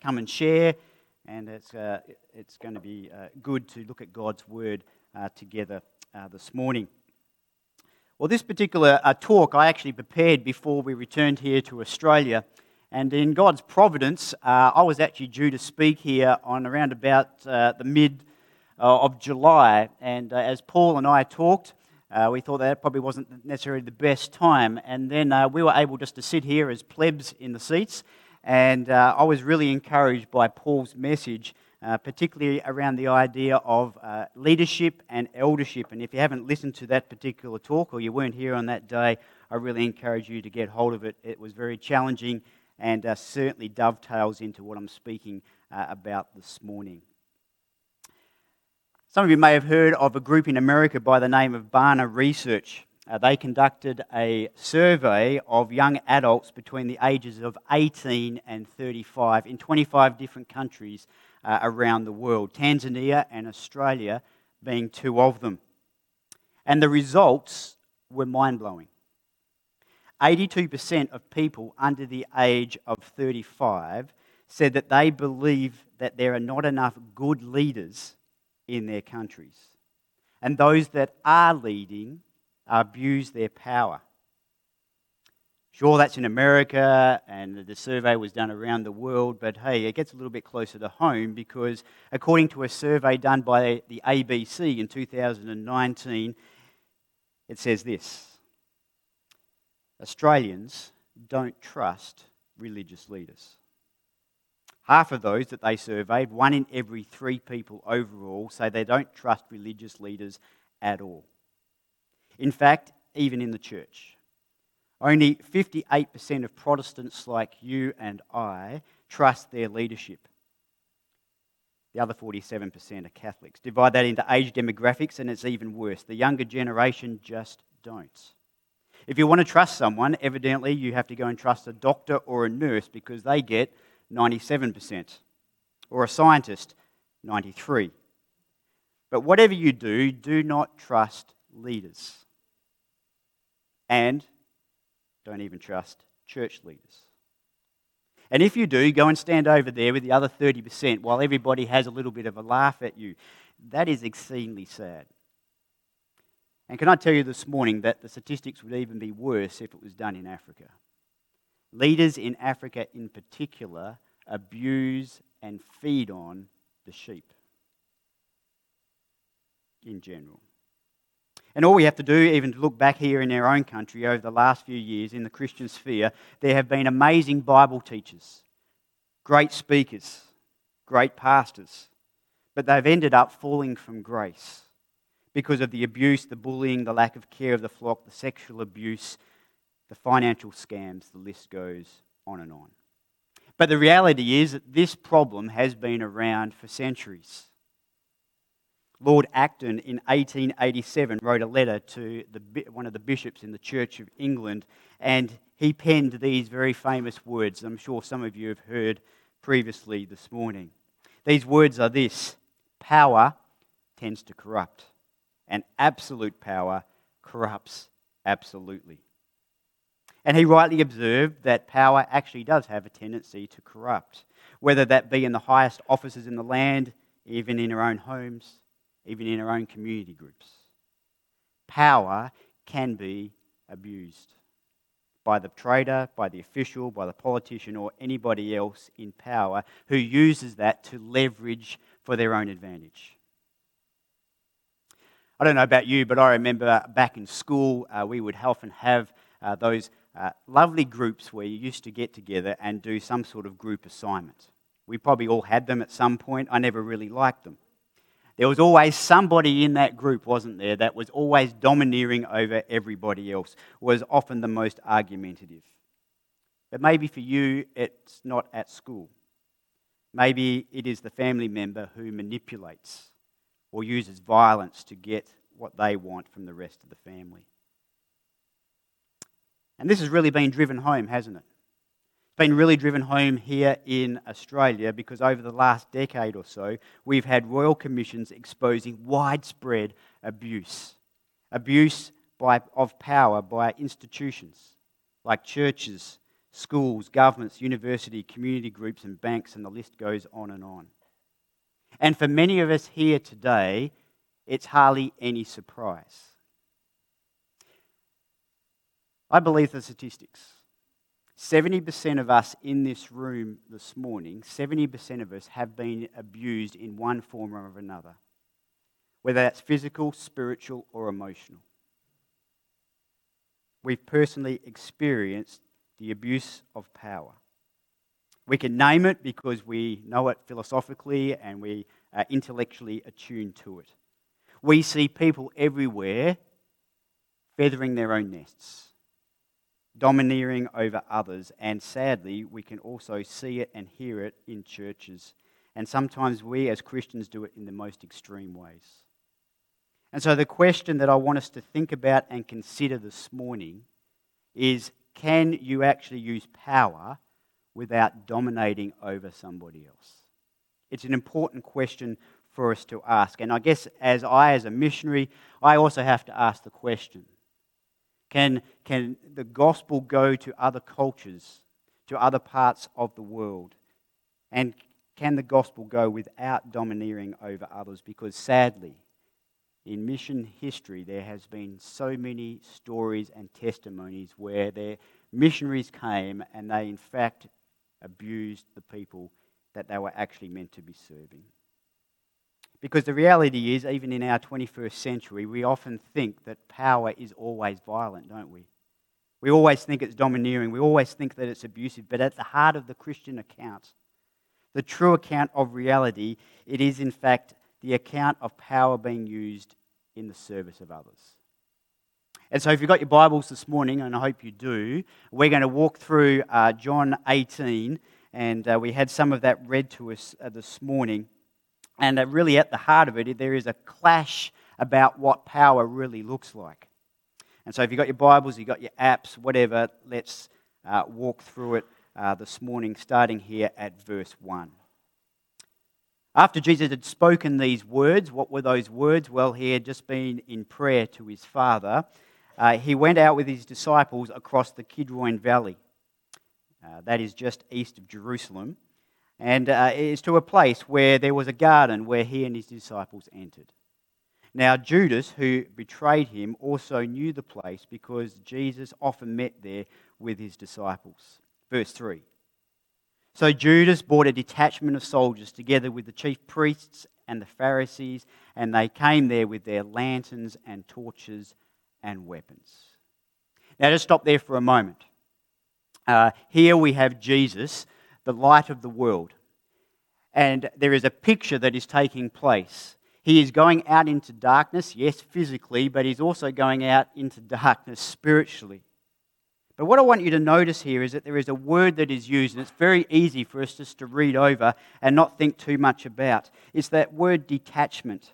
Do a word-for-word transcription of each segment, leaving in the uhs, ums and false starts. come and share, and it's uh, it's going to be uh, good to look at God's Word uh, together uh, this morning. Well, this particular uh, talk I actually prepared before we returned here to Australia, and in God's providence, uh, I was actually due to speak here on around about uh, the mid uh, of July, and uh, as Paul and I talked, Uh, we thought that probably wasn't necessarily the best time. And then uh, we were able just to sit here as plebs in the seats. And uh, I was really encouraged by Paul's message, uh, particularly around the idea of uh, leadership and eldership. And if you haven't listened to that particular talk or you weren't here on that day, I really encourage you to get hold of it. It was very challenging and uh, certainly dovetails into what I'm speaking uh, about this morning. Some of you may have heard of a group in America by the name of Barna Research. Uh, they conducted a survey of young adults between the ages of eighteen and thirty-five in twenty-five different countries uh, around the world, Tanzania and Australia being two of them. And the results were mind-blowing. eighty-two percent of people under the age of thirty-five said that they believe that there are not enough good leaders in their countries, and those that are leading abuse their power. Sure, that's in America, and the survey was done around the world, but hey, it gets a little bit closer to home because, according to a survey done by the A B C in two thousand nineteen, it says this: Australians don't trust religious leaders. Half of those that they surveyed, one in every three people overall, say they don't trust religious leaders at all. In fact, even in the church, only fifty-eight percent of Protestants like you and I trust their leadership. The other forty-seven percent are Catholics. Divide that into age demographics, and it's even worse. The younger generation just don't. If you want to trust someone, evidently you have to go and trust a doctor or a nurse because they get ninety-seven percent, or a scientist, ninety-three percent. But whatever you do, do not trust leaders. And don't even trust church leaders. And if you do, go and stand over there with the other thirty percent while everybody has a little bit of a laugh at you. That is exceedingly sad. And can I tell you this morning that the statistics would even be worse if it was done in Africa? Leaders in Africa in particular abuse and feed on the sheep in general. And all we have to do, even to look back here in our own country over the last few years in the Christian sphere, there have been amazing Bible teachers, great speakers, great pastors, but they've ended up falling from grace because of the abuse, the bullying, the lack of care of the flock, the sexual abuse, the financial scams, the list goes on and on. But the reality is that this problem has been around for centuries. Lord Acton in eighteen eighty-seven wrote a letter to the, one of the bishops in the Church of England, and he penned these very famous words. I'm sure some of you have heard previously this morning. These words are this: power tends to corrupt, and absolute power corrupts absolutely. And he rightly observed that power actually does have a tendency to corrupt, whether that be in the highest offices in the land, even in our own homes, even in our own community groups. Power can be abused by the trader, by the official, by the politician, or anybody else in power who uses that to leverage for their own advantage. I don't know about you, but I remember back in school, uh, we would often have uh, those Uh, lovely groups where you used to get together and do some sort of group assignment. We probably all had them at some point. I never really liked them. There was always somebody in that group, wasn't there, that was always domineering over everybody else, was often the most argumentative. But maybe for you, it's not at school. Maybe it is the family member who manipulates or uses violence to get what they want from the rest of the family. And this has really been driven home, hasn't it? It's been really driven home here in Australia because over the last decade or so, we've had royal commissions exposing widespread abuse. Abuse by, of power by institutions like churches, schools, governments, university, community groups and banks, and the list goes on and on. And for many of us here today, it's hardly any surprise. I believe the statistics. seventy percent of us in this room this morning, seventy percent of us have been abused in one form or another, whether that's physical, spiritual, or emotional. We've personally experienced the abuse of power. We can name it because we know it philosophically and we are intellectually attuned to it. We see people everywhere feathering their own nests, domineering over others, and sadly, we can also see it and hear it in churches. And sometimes we as Christians do it in the most extreme ways. And so the question that I want us to think about and consider this morning is, can you actually use power without dominating over somebody else? It's an important question for us to ask. And I guess as I, as a missionary, I also have to ask the question, Can can the gospel go to other cultures, to other parts of the world? And can the gospel go without domineering over others? Because sadly, in mission history, there has been so many stories and testimonies where their missionaries came and they, in fact, abused the people that they were actually meant to be serving. Because the reality is, even in our twenty-first century, we often think that power is always violent, don't we? We always think it's domineering. We always think that it's abusive. But at the heart of the Christian account, the true account of reality, it is in fact the account of power being used in the service of others. And so if you've got your Bibles this morning, and I hope you do, we're going to walk through uh, John eighteen, and uh, we had some of that read to us uh, this morning. And really at the heart of it, there is a clash about what power really looks like. And so if you've got your Bibles, you've got your apps, whatever, let's uh, walk through it uh, this morning, starting here at verse one. After Jesus had spoken these words, what were those words? Well, he had just been in prayer to his Father. Uh, he went out with his disciples across the Kidron Valley. Uh, that is just east of Jerusalem. And uh, it's to a place where there was a garden where he and his disciples entered. Now Judas, who betrayed him, also knew the place because Jesus often met there with his disciples. Verse three. So Judas brought a detachment of soldiers together with the chief priests and the Pharisees, and they came there with their lanterns and torches and weapons. Now just stop there for a moment. Uh, here we have Jesus, the light of the world. And there is a picture that is taking place. He is going out into darkness, yes, physically, but he's also going out into darkness spiritually. But what I want you to notice here is that there is a word that is used, and it's very easy for us just to read over and not think too much about. It's that word detachment,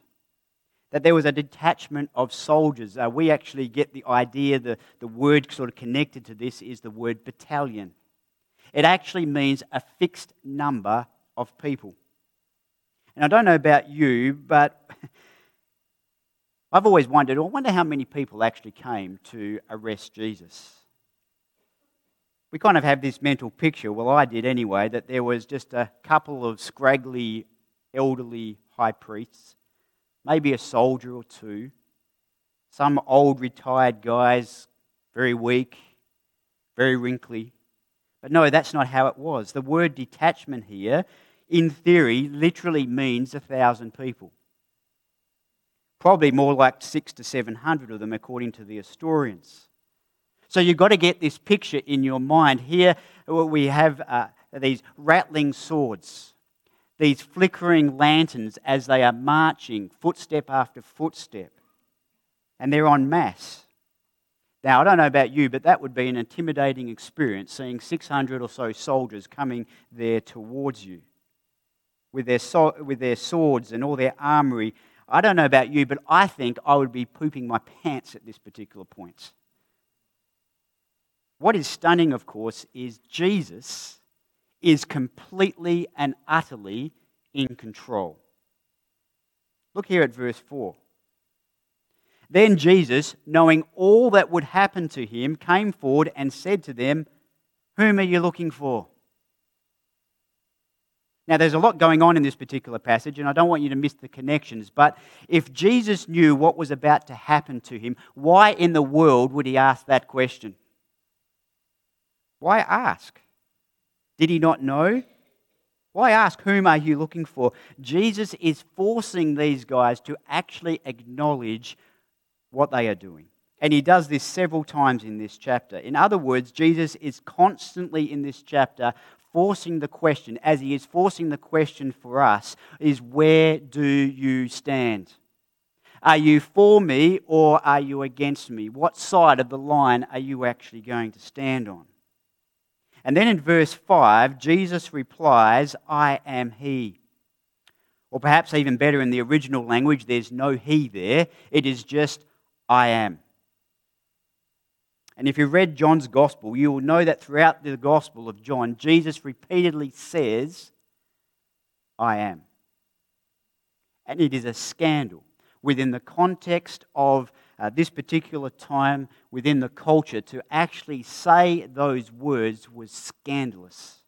that there was a detachment of soldiers. Uh, we actually get the idea, the, the word sort of connected to this is the word battalion. It actually means a fixed number of people. And I don't know about you, but I've always wondered, I wonder how many people actually came to arrest Jesus. We kind of have this mental picture, well I did anyway, that there was just a couple of scraggly elderly high priests, maybe a soldier or two, some old retired guys, very weak, very wrinkly. But no, that's not how it was. The word detachment here, in theory, literally means a thousand people. Probably more like six to seven hundred of them, according to the historians. So you've got to get this picture in your mind. Here we have uh, these rattling swords, these flickering lanterns as they are marching, footstep after footstep. And they're en masse. Now, I don't know about you, but that would be an intimidating experience, seeing six hundred or so soldiers coming there towards you with their so- with their swords and all their armoury. I don't know about you, but I think I would be pooping my pants at this particular point. What is stunning, of course, is Jesus is completely and utterly in control. Look here at verse four. Then Jesus, knowing all that would happen to him, came forward and said to them, Whom are you looking for? Now, there's a lot going on in this particular passage, and I don't want you to miss the connections, but if Jesus knew what was about to happen to him, why in the world would he ask that question? Why ask? Did he not know? Why ask, whom are you looking for? Jesus is forcing these guys to actually acknowledge what they are doing. And he does this several times in this chapter. In other words, Jesus is constantly in this chapter forcing the question, as he is forcing the question for us, is where do you stand? Are you for me or are you against me? What side of the line are you actually going to stand on? And then in verse five, Jesus replies, I am he. Or perhaps even better, in the original language, there's no he there. It is just, I am. And if you read John's Gospel, you will know that throughout the Gospel of John, Jesus repeatedly says, I am. And it is a scandal within the context of uh, this particular time, within the culture, to actually say those words was scandalous.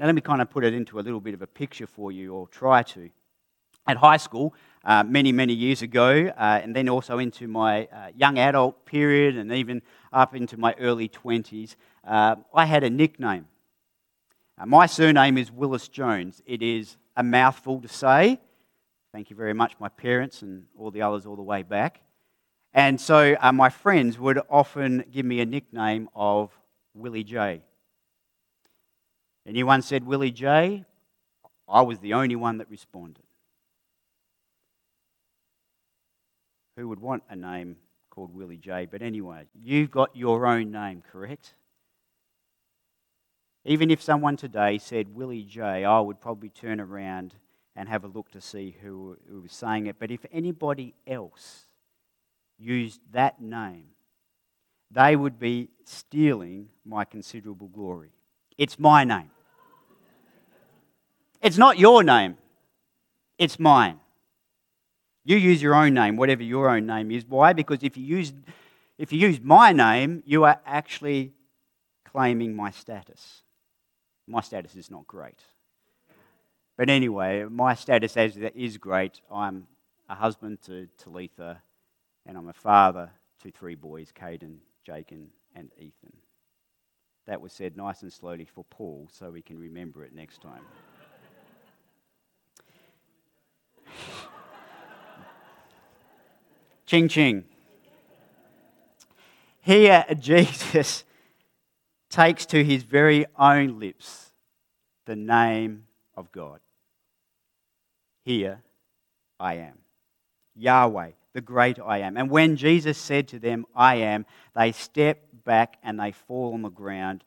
Now let me kind of put it into a little bit of a picture for you, or try to. At high school, uh, many, many years ago, uh, and then also into my uh, young adult period and even up into my early twenties, uh, I had a nickname. Uh, my surname is Willis-Jones. It is a mouthful to say. Thank you very much, my parents and all the others all the way back. And so uh, my friends would often give me a nickname of Willie J. Anyone said Willie J? I was the only one that responded. Who would want a name called Willie J? But anyway, you've got your own name, correct? Even if someone today said Willie J, I would probably turn around and have a look to see who, who was saying it. But if anybody else used that name, they would be stealing my considerable glory. It's my name. It's not your name. It's mine. You use your own name, whatever your own name is. Why? Because if you use if you use my name, you are actually claiming my status. My status is not great. But anyway, my status as that is great. I'm a husband to Talitha, and I'm a father to three boys, Caden, Jacob, and Ethan. That was said nice and slowly for Paul, so we can remember it next time. Ching, ching. Here, Jesus takes to his very own lips the name of God. Here, I am. Yahweh, the great I am. And when Jesus said to them, I am, they step back and they fall on the ground,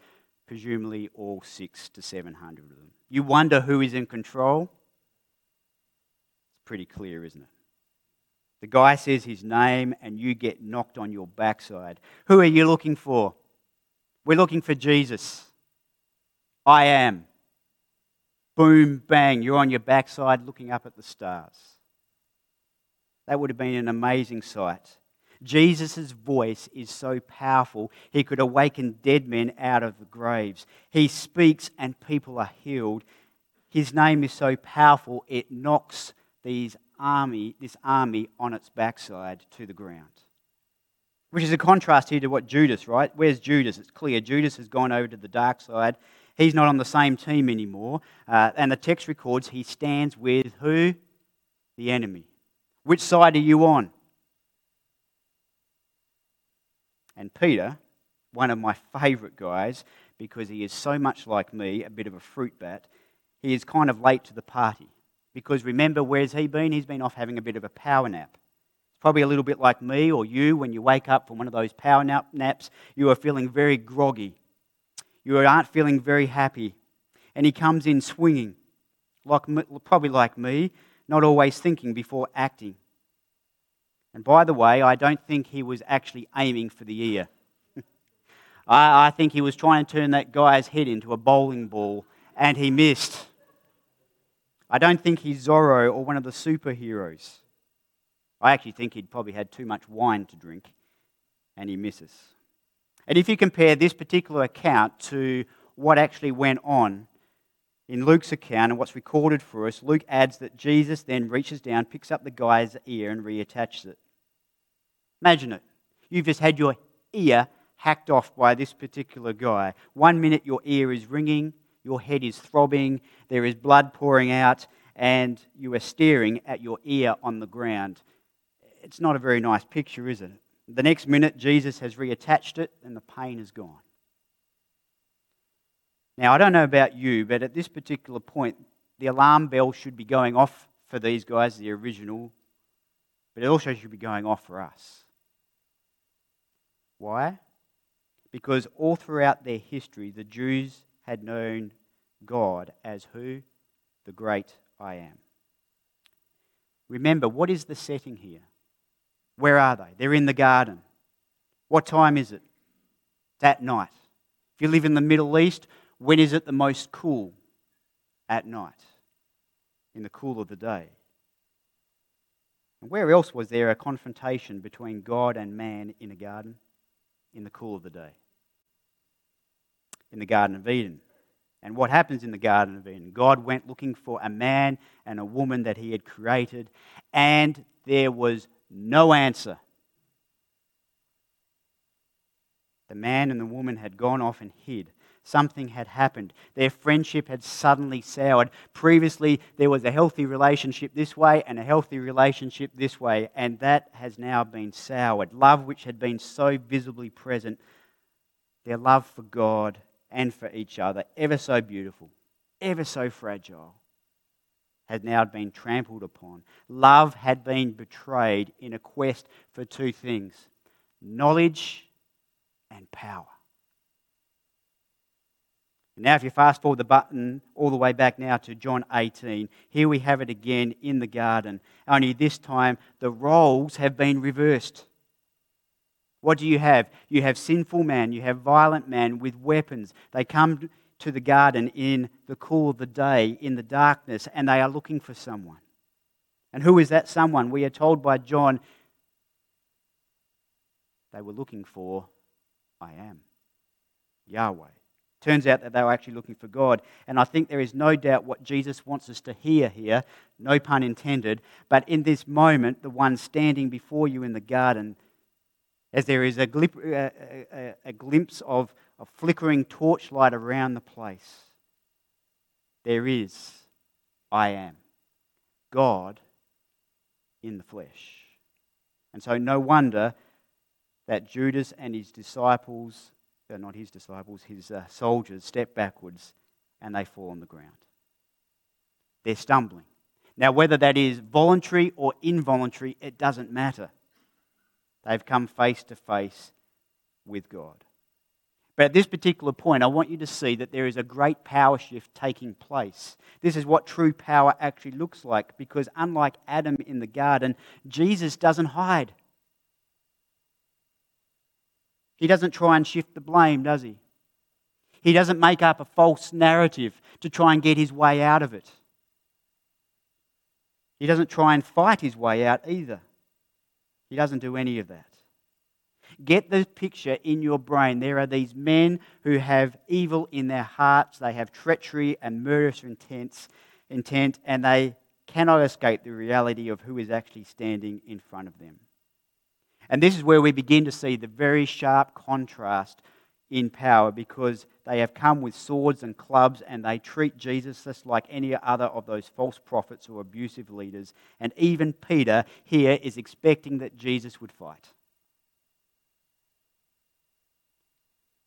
presumably all six to seven hundred of them. You wonder who is in control? It's pretty clear, isn't it? The guy says his name and you get knocked on your backside. Who are you looking for? We're looking for Jesus. I am. Boom, bang, you're on your backside looking up at the stars. That would have been an amazing sight. Jesus' voice is so powerful, he could awaken dead men out of the graves. He speaks and people are healed. His name is so powerful, it knocks these army, this army on its backside to the ground. Which is a contrast here to what Judas, right? Where's Judas? It's clear. Judas has gone over to the dark side. He's not on the same team anymore. Uh, and the text records he stands with who? The enemy. Which side are you on? And Peter, one of my favourite guys, because he is so much like me, a bit of a fruit bat, he is kind of late to the party. Because remember, where's he been? He's been off having a bit of a power nap. Probably a little bit like me or you when you wake up from one of those power nap naps. You are feeling very groggy. You aren't feeling very happy. And he comes in swinging, like probably like me, not always thinking before acting. And by the way, I don't think he was actually aiming for the ear. I, I think he was trying to turn that guy's head into a bowling ball, and he missed. I don't think he's Zorro or one of the superheroes. I actually think he'd probably had too much wine to drink, and he misses. And if you compare this particular account to what actually went on in Luke's account and what's recorded for us, Luke adds that Jesus then reaches down, picks up the guy's ear and reattaches it. Imagine it. You've just had your ear hacked off by this particular guy. One minute your ear is ringing, your head is throbbing, there is blood pouring out, and you are staring at your ear on the ground. It's not a very nice picture, is it? The next minute, Jesus has reattached it and the pain is gone. Now, I don't know about you, but at this particular point, the alarm bell should be going off for these guys, the original, but it also should be going off for us. Why? Because all throughout their history, the Jews had known God as who? The great I am. Remember, what is the setting here? Where are they? They're in the garden. What time is it? That night. If you live in the Middle East, when is it the most cool? At night. In the cool of the day. And where else was there a confrontation between God and man in a garden? In the cool of the day. In the Garden of Eden. And what happens in the Garden of Eden? God went looking for a man and a woman that he had created, and there was no answer. The man and the woman had gone off and hid. Something had happened. Their friendship had suddenly soured. Previously, there was a healthy relationship this way and a healthy relationship this way, and that has now been soured. Love, which had been so visibly present, their love for God and for each other, ever so beautiful, ever so fragile, had now been trampled upon. Love had been betrayed in a quest for two things, knowledge and power. And now if you fast forward the button all the way back now to John eighteen, here we have it again in the garden, only this time the roles have been reversed. What do you have? You have sinful man, you have violent man with weapons. They come to the garden in the cool of the day, in the darkness, and they are looking for someone. And who is that someone? We are told by John they were looking for I am, Yahweh. Turns out that they were actually looking for God. And I think there is no doubt what Jesus wants us to hear here, no pun intended, but in this moment, the one standing before you in the garden, as there is a, glip, a, a, a glimpse of a flickering torchlight around the place, there is I am, God in the flesh. And so no wonder that Judas and his disciples, not his disciples, his uh, soldiers step backwards and they fall on the ground. They're stumbling. Now whether that is voluntary or involuntary, it doesn't matter. They've come face to face with God. But at this particular point, I want you to see that there is a great power shift taking place. This is what true power actually looks like, because unlike Adam in the garden, Jesus doesn't hide. He doesn't try and shift the blame, does he? He doesn't make up a false narrative to try and get his way out of it. He doesn't try and fight his way out either. He doesn't do any of that. Get the picture in your brain. There are these men who have evil in their hearts. They have treachery and murderous intents, intent, and they cannot escape the reality of who is actually standing in front of them. And this is where we begin to see the very sharp contrast in power, because they have come with swords and clubs and they treat Jesus just like any other of those false prophets or abusive leaders. And even Peter here is expecting that Jesus would fight.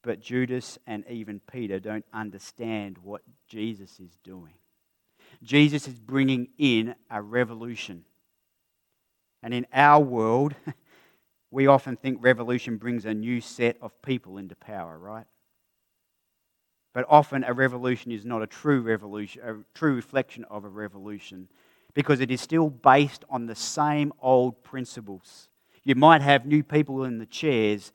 But Judas and even Peter don't understand what Jesus is doing. Jesus is bringing in a revolution. And in our world, we often think revolution brings a new set of people into power, right? But often a revolution is not a true revolution, a true reflection of a revolution, because it is still based on the same old principles. You might have new people in the chairs,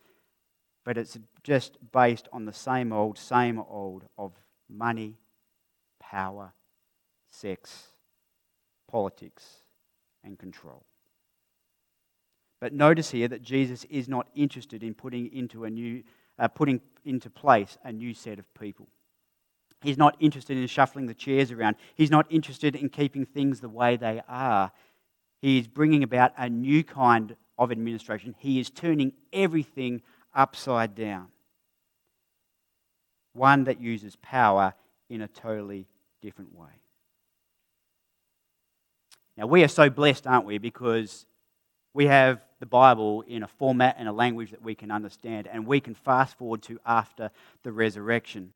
but it's just based on the same old, same old of money, power, sex, politics, and control. But notice here that Jesus is not interested in putting into a new uh, putting into place a new set of people. He's not interested in shuffling the chairs around. He's not interested in keeping things the way they are. He is bringing about a new kind of administration. He is turning everything upside down. One that uses power in a totally different way. Now, we are so blessed, aren't we, because we have the Bible in a format and a language that we can understand, and we can fast forward to after the resurrection.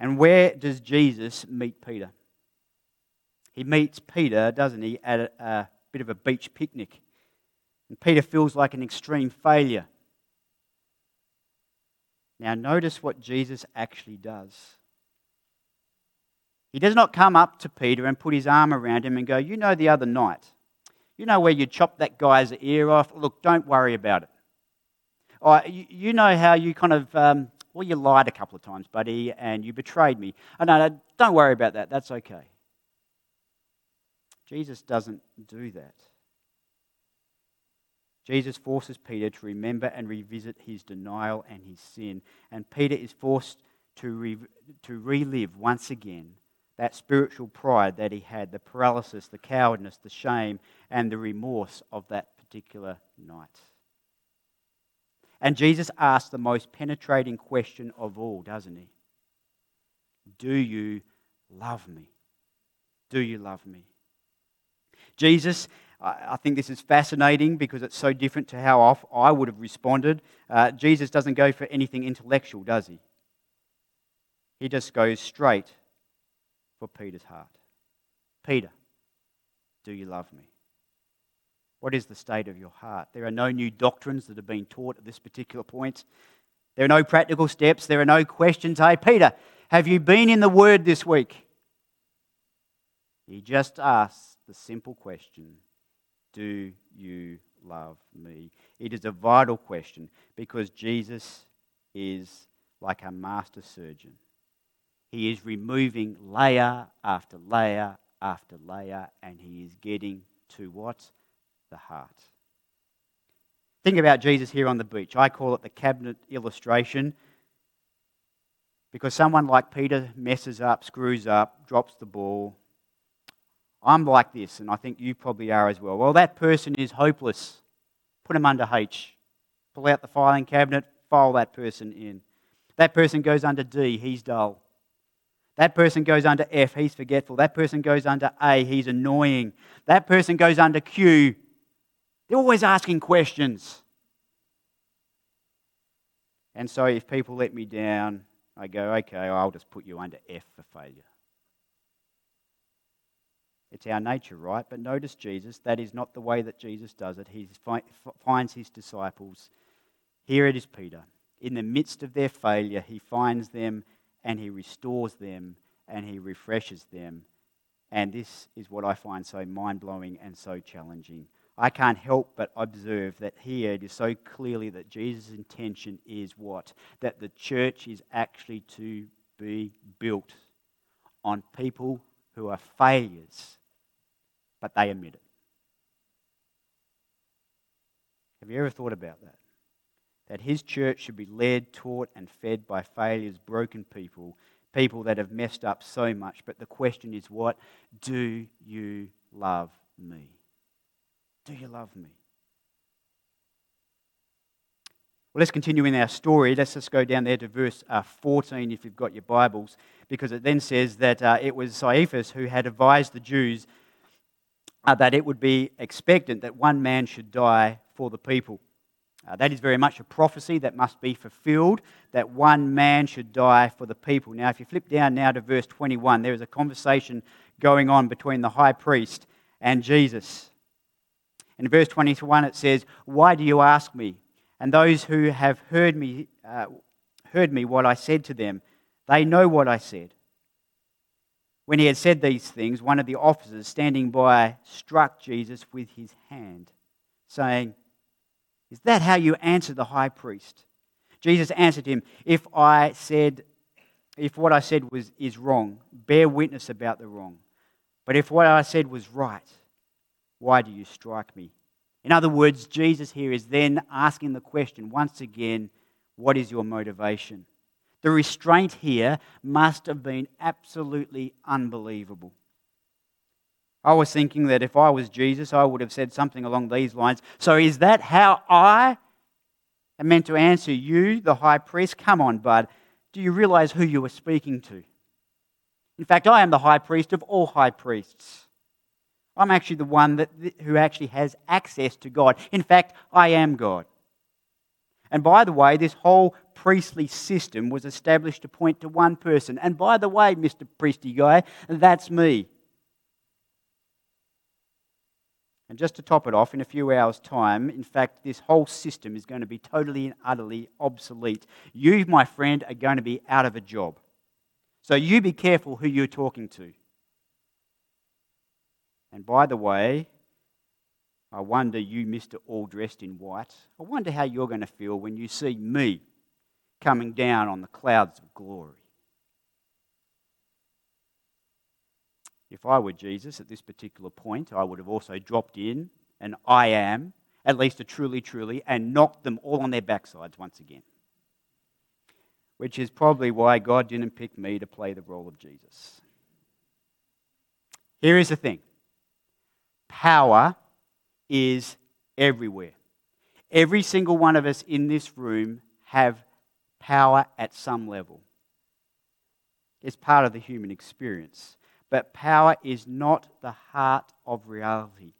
And where does Jesus meet Peter? He meets Peter, doesn't he, at a, a bit of a beach picnic. And Peter feels like an extreme failure. Now notice what Jesus actually does. He does not come up to Peter and put his arm around him and go, you know the other night, you know where you chopped that guy's ear off? Look, don't worry about it. Or, you know how you kind of... Um, Well, you lied a couple of times, buddy, and you betrayed me. Oh, no, no, don't worry about that. That's okay. Jesus doesn't do that. Jesus forces Peter to remember and revisit his denial and his sin. And Peter is forced to, re- to relive once again that spiritual pride that he had, the paralysis, the cowardice, the shame, and the remorse of that particular night. And Jesus asks the most penetrating question of all, doesn't he? Do you love me? Do you love me? Jesus, I think this is fascinating because it's so different to how off I would have responded. Uh, Jesus doesn't go for anything intellectual, does he? He just goes straight for Peter's heart. Peter, do you love me? What is the state of your heart? There are no new doctrines that have been taught at this particular point. There are no practical steps. There are no questions. Hey, Peter, have you been in the Word this week? He just asks the simple question, do you love me? It is a vital question because Jesus is like a master surgeon. He is removing layer after layer after layer, and he is getting to what? The heart. Think about Jesus here on the beach. I call it the cabinet illustration because someone like Peter messes up, screws up, drops the ball. I'm like this, and I think you probably are as well. Well, that person is hopeless. Put him under H. Pull out the filing cabinet, file that person in. That person goes under D, he's dull. That person goes under F, he's forgetful. That person goes under A, he's annoying. That person goes under Q, they're always asking questions. And so if people let me down, I go, okay, I'll just put you under F for failure. It's our nature, right? But notice Jesus, that is not the way that Jesus does it. He finds his disciples. Here it is Peter. In the midst of their failure, he finds them and he restores them and he refreshes them. And this is what I find so mind-blowing and so challenging. I can't help but observe that here it is so clearly that Jesus' intention is what? That the church is actually to be built on people who are failures, but they admit it. Have you ever thought about that? That his church should be led, taught, and fed by failures, broken people, people that have messed up so much. But the question is what? Do you love me? Do you love me? Well, let's continue in our story. Let's just go down there to verse uh, fourteen if you've got your Bibles, because it then says that uh, it was Caiaphas who had advised the Jews uh, that it would be expectant that one man should die for the people. Uh, that is very much a prophecy that must be fulfilled, that one man should die for the people. Now, if you flip down now to verse twenty-one, there is a conversation going on between the high priest and Jesus. In verse twenty-one, it says, "Why do you ask me? And those who have heard me, uh, heard me what I said to them, they know what I said." When he had said these things, one of the officers standing by struck Jesus with his hand, saying, "Is that how you answer the high priest?" Jesus answered him, "If I said, if what I said was is wrong, bear witness about the wrong. But if what I said was right, why do you strike me?" In other words, Jesus here is then asking the question once again, What is your motivation? The restraint here must have been absolutely unbelievable. I was thinking that if I was Jesus, I would have said something along these lines. So is that how I am meant to answer you, the high priest? Come on, bud. Do you realize who you are speaking to? In fact, I am the high priest of all high priests. I'm actually the one that who actually has access to God. In fact, I am God. And by the way, this whole priestly system was established to point to one person. And by the way, Mister Priesty guy, that's me. And just to top it off, in a few hours' time, in fact, this whole system is going to be totally and utterly obsolete. You, my friend, are going to be out of a job. So you be careful who you're talking to. And by the way, I wonder, you, Mister All Dressed in White, I wonder how you're going to feel when you see me coming down on the clouds of glory. If I were Jesus at this particular point, I would have also dropped in an I am, at least a truly, truly, and knocked them all on their backsides once again. Which is probably why God didn't pick me to play the role of Jesus. Here is the thing. Power is everywhere. Every single one of us in this room have power at some level. It's part of the human experience. But power is not the heart of reality.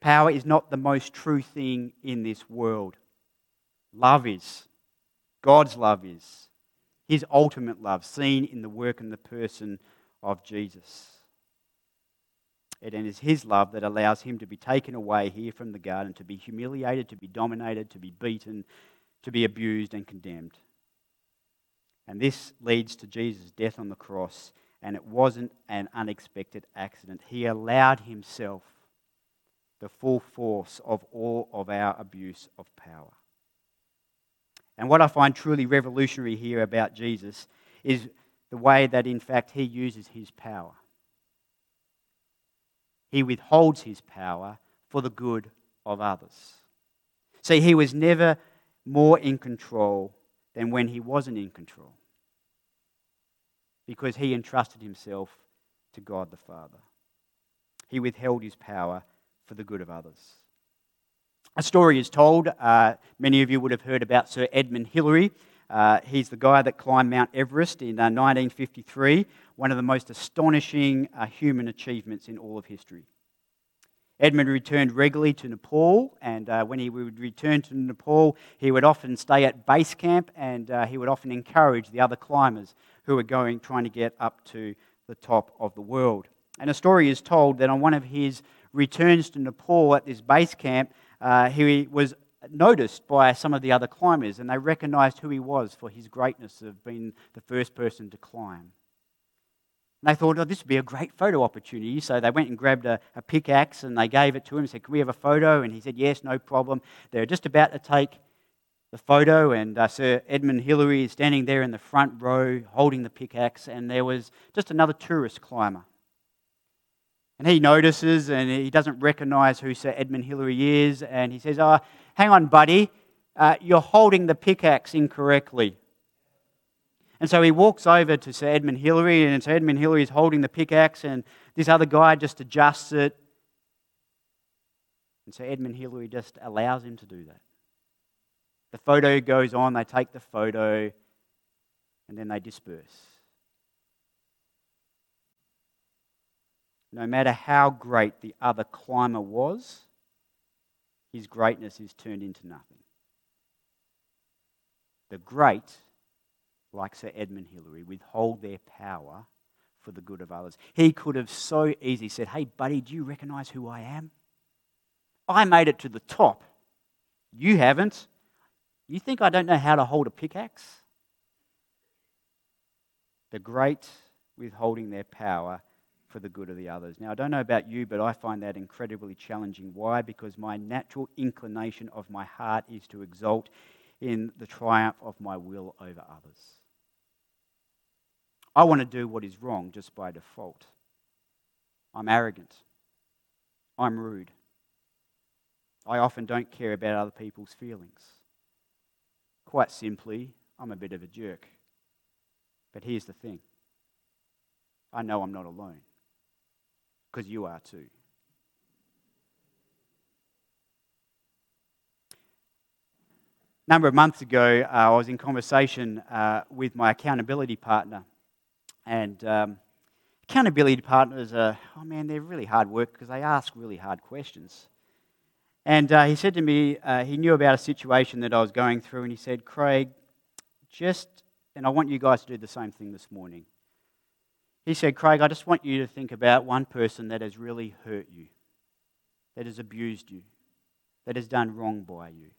Power is not the most true thing in this world. Love is. God's love is. His ultimate love, seen in the work and the person of Jesus. It is His love that allows Him to be taken away here from the garden, to be humiliated, to be dominated, to be beaten, to be abused and condemned. And this leads to Jesus' death on the cross, and it wasn't an unexpected accident. He allowed Himself the full force of all of our abuse of power. And what I find truly revolutionary here about Jesus is the way that, in fact, He uses His power. He withholds His power for the good of others. See, He was never more in control than when He wasn't in control, because He entrusted Himself to God the Father. He withheld His power for the good of others. A story is told, uh, many of you would have heard about Sir Edmund Hillary. Uh, he's the guy that climbed Mount Everest in uh, nineteen fifty-three, one of the most astonishing uh, human achievements in all of history. Edmund returned regularly to Nepal, and uh, when he would return to Nepal, he would often stay at base camp, and uh, he would often encourage the other climbers who were going, trying to get up to the top of the world. And a story is told that on one of his returns to Nepal at this base camp, Uh, he was noticed by some of the other climbers, and they recognised who he was for his greatness of being the first person to climb. And they thought, oh, this would be a great photo opportunity. So they went and grabbed a, a pickaxe and they gave it to him and said, can we have a photo? And he said, yes, no problem. They're just about to take the photo, and uh, Sir Edmund Hillary is standing there in the front row holding the pickaxe, and there was just another tourist climber. And he notices, and he doesn't recognise who Sir Edmund Hillary is, and he says, oh, hang on, buddy, uh, you're holding the pickaxe incorrectly. And so he walks over to Sir Edmund Hillary, and Sir Edmund Hillary is holding the pickaxe, and this other guy just adjusts it. And Sir Edmund Hillary just allows him to do that. The photo goes on, they take the photo, and then they disperse. No matter how great the other climber was, his greatness is turned into nothing. The great, like Sir Edmund Hillary, withhold their power for the good of others. He could have so easily said, hey, buddy, do you recognise who I am? I made it to the top. You haven't. You think I don't know how to hold a pickaxe? The great withholding their power for the good of the others. Now, I don't know about you, but I find that incredibly challenging. Why? Because my natural inclination of my heart is to exult in the triumph of my will over others. I want to do what is wrong just by default. I'm arrogant. I'm rude. I often don't care about other people's feelings. Quite simply, I'm a bit of a jerk. But here's the thing. I know I'm not alone, because you are too. A number of months ago, uh, I was in conversation uh, with my accountability partner. And um, accountability partners are, oh man, they're really hard work because they ask really hard questions. And uh, he said to me, uh, he knew about a situation that I was going through, and he said, Craig, just, and I want you guys to do the same thing this morning. He said, Craig, I just want you to think about one person that has really hurt you, that has abused you, that has done wrong by you.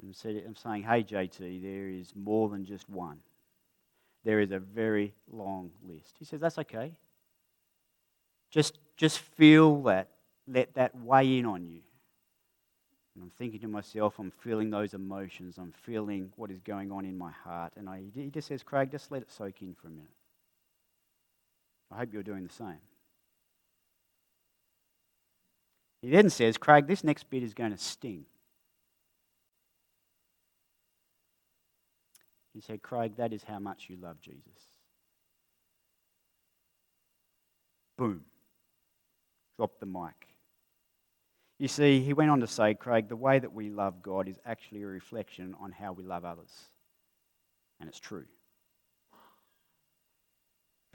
And said, I'm saying, hey, J T, there is more than just one. There is a very long list. He says, that's okay. Just, just feel that. Let that weigh in on you. And I'm thinking to myself, I'm feeling those emotions. I'm feeling what is going on in my heart. And I, he just says, Craig, just let it soak in for a minute. I hope you're doing the same. He then says, Craig, this next bit is going to sting. He said, Craig, that is how much you love Jesus. Boom. Drop the mic. You see, he went on to say, Craig, the way that we love God is actually a reflection on how we love others. And it's true.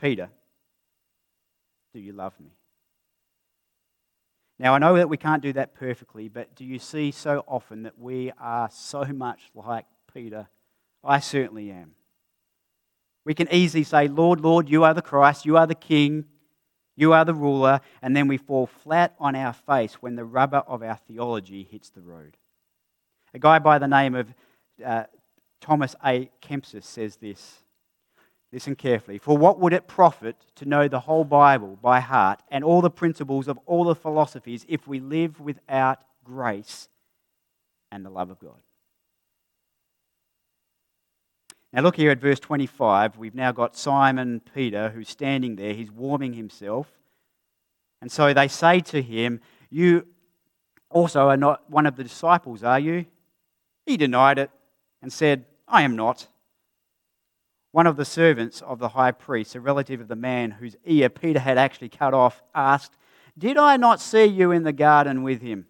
Peter, do you love me? Now, I know that we can't do that perfectly, but do you see so often that we are so much like Peter? I certainly am. We can easily say, Lord, Lord, you are the Christ, you are the King, you are the ruler, and then we fall flat on our face when the rubber of our theology hits the road. A guy by the name of uh, Thomas A. Kempis says this. Listen carefully. For what would it profit to know the whole Bible by heart and all the principles of all the philosophies if we live without grace and the love of God? Now look here at verse twenty-five. We've now got Simon Peter who's standing there. He's warming himself. And so they say to him, you also are not one of the disciples, are you? He denied it and said, I am not. One of the servants of the high priest, a relative of the man whose ear Peter had actually cut off, asked, did I not see you in the garden with him?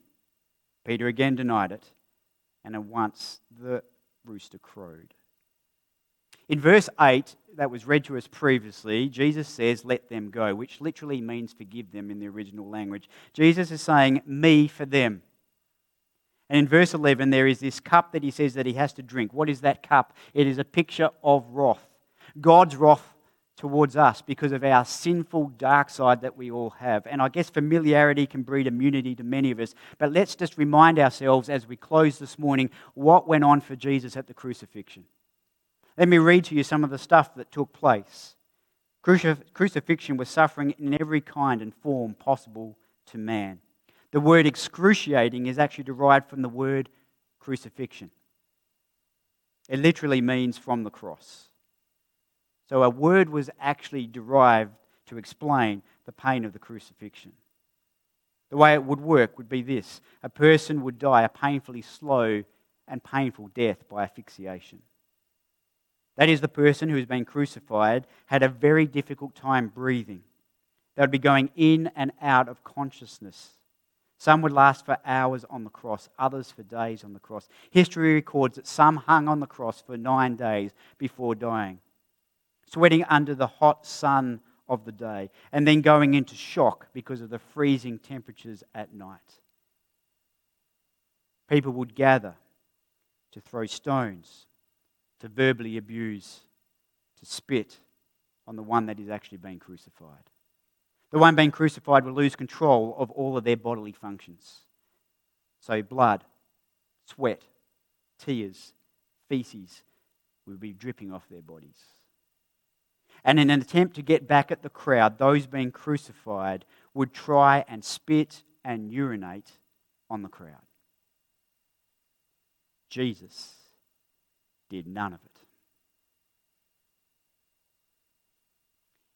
Peter again denied it. And at once the rooster crowed. In verse eight, that was read to us previously, Jesus says, let them go, which literally means forgive them in the original language. Jesus is saying, me for them. And in verse eleven, there is this cup that he says that he has to drink. What is that cup? It is a picture of wrath. God's wrath towards us because of our sinful dark side that we all have. And I guess familiarity can breed immunity to many of us. But let's just remind ourselves as we close this morning what went on for Jesus at the crucifixion. Let me read to you some of the stuff that took place. Crucif- crucifixion was suffering in every kind and form possible to man. The word excruciating is actually derived from the word crucifixion. It literally means from the cross. So a word was actually derived to explain the pain of the crucifixion. The way it would work would be this. A person would die a painfully slow and painful death by asphyxiation. That is, the person who has been crucified had a very difficult time breathing. They would be going in and out of consciousness. Some would last for hours on the cross, others for days on the cross. History records that some hung on the cross for nine days before dying, sweating under the hot sun of the day, and then going into shock because of the freezing temperatures at night. People would gather to throw stones, to verbally abuse, to spit on the one that is actually being crucified. The one being crucified will lose control of all of their bodily functions. So blood, sweat, tears, feces will be dripping off their bodies. And in an attempt to get back at the crowd, those being crucified would try and spit and urinate on the crowd. Jesus did none of it.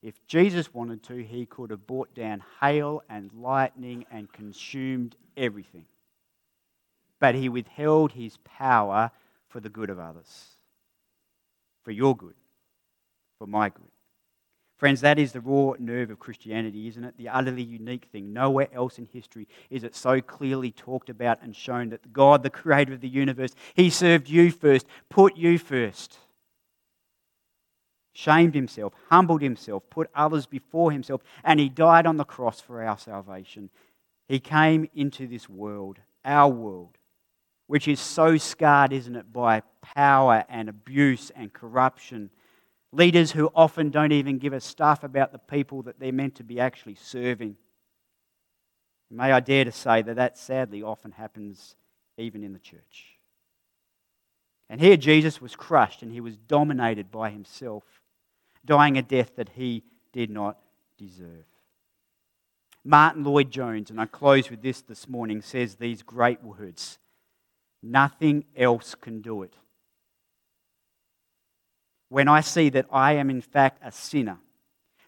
If Jesus wanted to, he could have brought down hail and lightning and consumed everything. But he withheld his power for the good of others, for your good, for my good. Friends, that is the raw nerve of Christianity, isn't it? The utterly unique thing. Nowhere else in history is it so clearly talked about and shown that God, the creator of the universe, he served you first, put you first, shamed himself, humbled himself, put others before himself, and he died on the cross for our salvation. He came into this world, our world, which is so scarred, isn't it, by power and abuse and corruption. Leaders who often don't even give a stuff about the people that they're meant to be actually serving. May I dare to say that that sadly often happens even in the church. And here Jesus was crushed and he was dominated by himself, dying a death that he did not deserve. Martin Lloyd-Jones, and I close with this this morning, says these great words, "Nothing else can do it." When I see that I am in fact a sinner,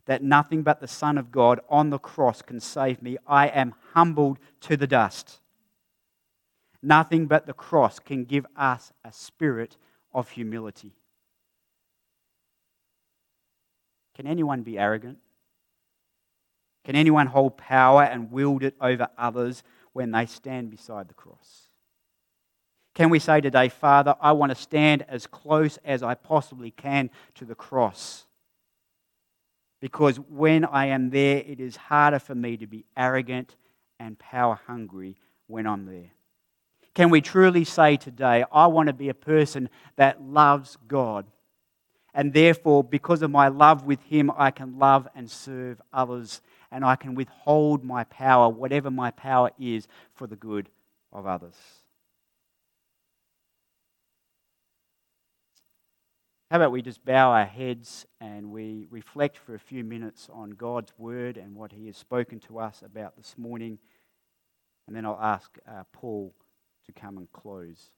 that nothing but the Son of God on the cross can save me, I am humbled to the dust. Nothing but the cross can give us a spirit of humility. Can anyone be arrogant? Can anyone hold power and wield it over others when they stand beside the cross? Can we say today, Father, I want to stand as close as I possibly can to the cross, because when I am there, it is harder for me to be arrogant and power-hungry when I'm there. Can we truly say today, I want to be a person that loves God, and therefore, because of my love with him, I can love and serve others, and I can withhold my power, whatever my power is, for the good of others. How about we just bow our heads and we reflect for a few minutes on God's word and what he has spoken to us about this morning. And then I'll ask uh, Paul to come and close.